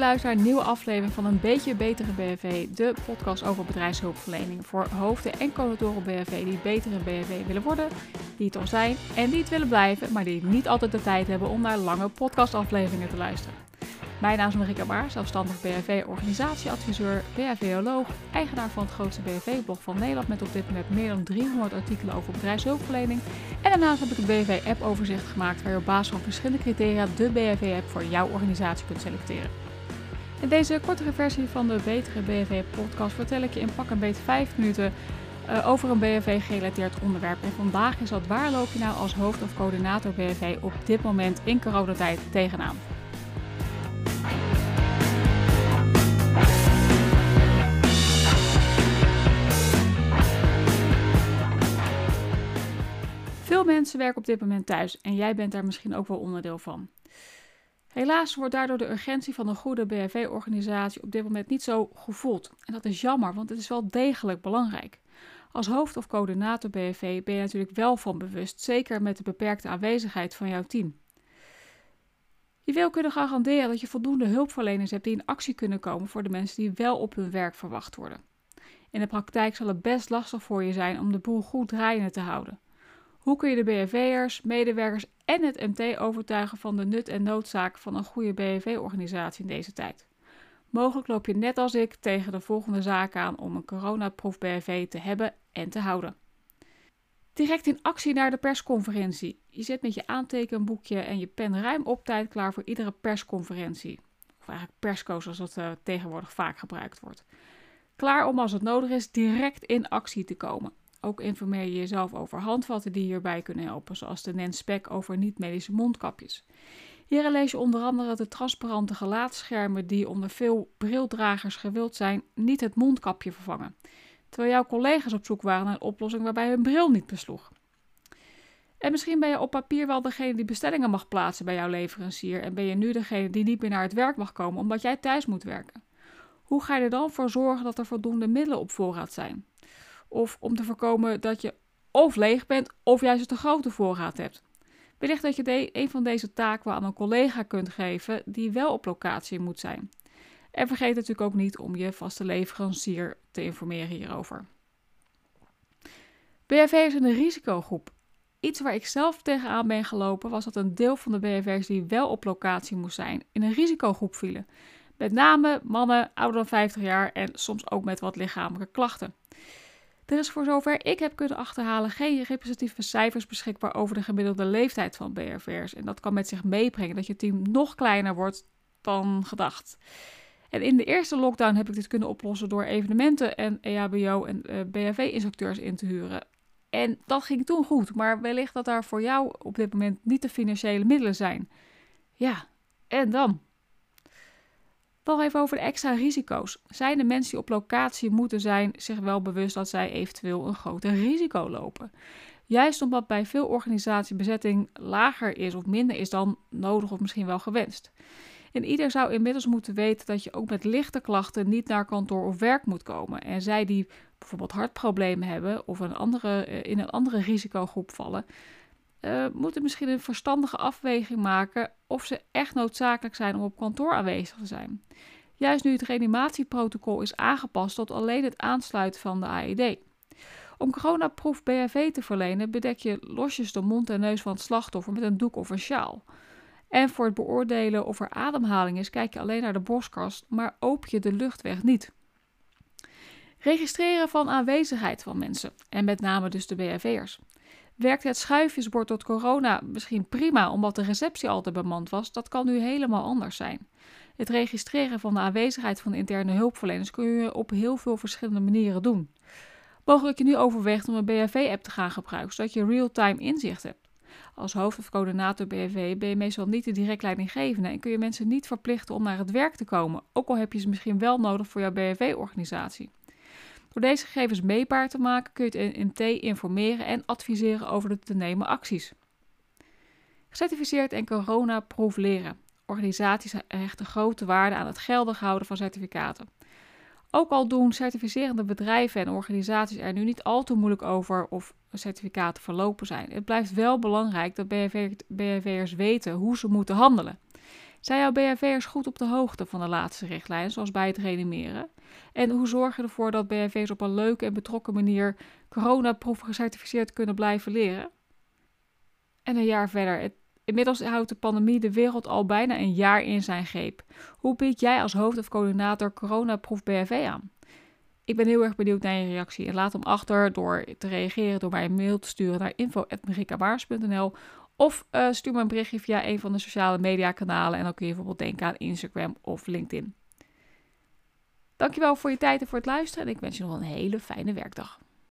luistert naar een nieuwe aflevering van Een Beetje Betere BHV, de podcast over bedrijfshulpverlening voor hoofden en coördinatoren BHV die betere BHV willen worden, die het al zijn en die het willen blijven, maar die niet altijd de tijd hebben om naar lange podcastafleveringen te luisteren. Mijn naam is Marika Baars, zelfstandig BHV-organisatieadviseur, BHV-oloog, eigenaar van het grootste BHV-blog van Nederland met op dit moment meer dan 300 artikelen over bedrijfshulpverlening. En daarnaast heb ik een BHV-app-overzicht gemaakt waar je op basis van verschillende criteria de BHV-app voor jouw organisatie kunt selecteren. In deze kortere versie van de Betere BHV-podcast vertel ik je in pak een beet 5 minuten over een BHV-gerelateerd onderwerp. En vandaag is dat: waar loop je nou als hoofd of coördinator BHV op dit moment in coronatijd tegenaan? Veel mensen werken op dit moment thuis en jij bent daar misschien ook wel onderdeel van. Helaas wordt daardoor de urgentie van een goede BHV-organisatie op dit moment niet zo gevoeld. En dat is jammer, want het is wel degelijk belangrijk. Als hoofd of coördinator BHV ben je natuurlijk wel van bewust, zeker met de beperkte aanwezigheid van jouw team. Je wil kunnen garanderen dat je voldoende hulpverleners hebt die in actie kunnen komen voor de mensen die wel op hun werk verwacht worden. In de praktijk zal het best lastig voor je zijn om de boel goed draaiende te houden. Hoe kun je de BHV'ers, medewerkers en het MT overtuigen van de nut en noodzaak van een goede BHV-organisatie in deze tijd? Mogelijk loop je net als ik tegen de volgende zaak aan om een coronaproof BHV te hebben en te houden. Direct in actie naar de persconferentie. Je zet met je aantekenboekje en je pen ruim op tijd klaar voor iedere persconferentie. Of eigenlijk persco's als dat tegenwoordig vaak gebruikt wordt. Klaar om als het nodig is direct in actie te komen. Ook informeer je jezelf over handvatten die hierbij kunnen helpen, zoals de NEN-spec over niet-medische mondkapjes. Hierin lees je onder andere de transparante gelaatsschermen die onder veel brildragers gewild zijn, niet het mondkapje vervangen. Terwijl jouw collega's op zoek waren naar een oplossing waarbij hun bril niet besloeg. En misschien ben je op papier wel degene die bestellingen mag plaatsen bij jouw leverancier en ben je nu degene die niet meer naar het werk mag komen omdat jij thuis moet werken. Hoe ga je er dan voor zorgen dat er voldoende middelen op voorraad zijn? Of om te voorkomen dat je of leeg bent of juist een te grote voorraad hebt. Wellicht dat je een van deze taken wel aan een collega kunt geven die wel op locatie moet zijn. En vergeet natuurlijk ook niet om je vaste leverancier te informeren hierover. BHV'ers in de risicogroep. Iets waar ik zelf tegenaan ben gelopen was dat een deel van de BHV'ers die wel op locatie moest zijn in een risicogroep vielen. Met name mannen ouder dan 50 jaar en soms ook met wat lichamelijke klachten. Er is voor zover ik heb kunnen achterhalen geen representatieve cijfers beschikbaar over de gemiddelde leeftijd van BHV'ers. En dat kan met zich meebrengen dat je team nog kleiner wordt dan gedacht. En in de eerste lockdown heb ik dit kunnen oplossen door evenementen en EHBO en BHV-instructeurs in te huren. En dat ging toen goed, maar wellicht dat daar voor jou op dit moment niet de financiële middelen zijn. Ja, en dan? Nog even over de extra risico's. Zijn de mensen die op locatie moeten zijn zich wel bewust dat zij eventueel een groter risico lopen? Juist omdat bij veel organisatiebezetting lager is of minder is dan nodig of misschien wel gewenst. En ieder zou inmiddels moeten weten dat je ook met lichte klachten niet naar kantoor of werk moet komen. En zij die bijvoorbeeld hartproblemen hebben of in een andere risicogroep vallen, moeten misschien een verstandige afweging maken of ze echt noodzakelijk zijn om op kantoor aanwezig te zijn. Juist nu het reanimatieprotocol is aangepast tot alleen het aansluiten van de AED. Om coronaproof BHV te verlenen bedek je losjes de mond en neus van het slachtoffer met een doek of een sjaal. En voor het beoordelen of er ademhaling is kijk je alleen naar de borstkast, maar open je de luchtweg niet. Registreren van aanwezigheid van mensen en met name dus de BHV'ers. Werkt het schuifjesbord tot corona misschien prima omdat de receptie altijd bemand was? Dat kan nu helemaal anders zijn. Het registreren van de aanwezigheid van de interne hulpverleners kun je op heel veel verschillende manieren doen. Mogelijk je nu overweegt om een BHV-app te gaan gebruiken, zodat je real-time inzicht hebt. Als hoofd of coördinator BHV ben je meestal niet de direct leidinggevende en kun je mensen niet verplichten om naar het werk te komen, ook al heb je ze misschien wel nodig voor jouw BHV-organisatie. Door deze gegevens meetbaar te maken kun je het MT informeren en adviseren over de te nemen acties. Gecertificeerd en coronaproof leren. Organisaties hechten grote waarde aan het geldig houden van certificaten. Ook al doen certificerende bedrijven en organisaties er nu niet al te moeilijk over of certificaten verlopen zijn. Het blijft wel belangrijk dat BHV'ers weten hoe ze moeten handelen. Zijn jouw BHV'ers goed op de hoogte van de laatste richtlijnen, zoals bij het reanimeren? En hoe zorg je ervoor dat BHV'ers op een leuke en betrokken manier coronaproef gecertificeerd kunnen blijven leren? En een jaar verder. Inmiddels houdt de pandemie de wereld al bijna een jaar in zijn greep. Hoe bied jij als hoofd of coördinator coronaproef BHV aan? Ik ben heel erg benieuwd naar je reactie en laat hem achter door te reageren door mij een mail te sturen naar info@marikabaars.nl of stuur me een berichtje via een van de sociale mediakanalen en dan kun je bijvoorbeeld denken aan Instagram of LinkedIn. Dankjewel voor je tijd en voor het luisteren en ik wens je nog een hele fijne werkdag.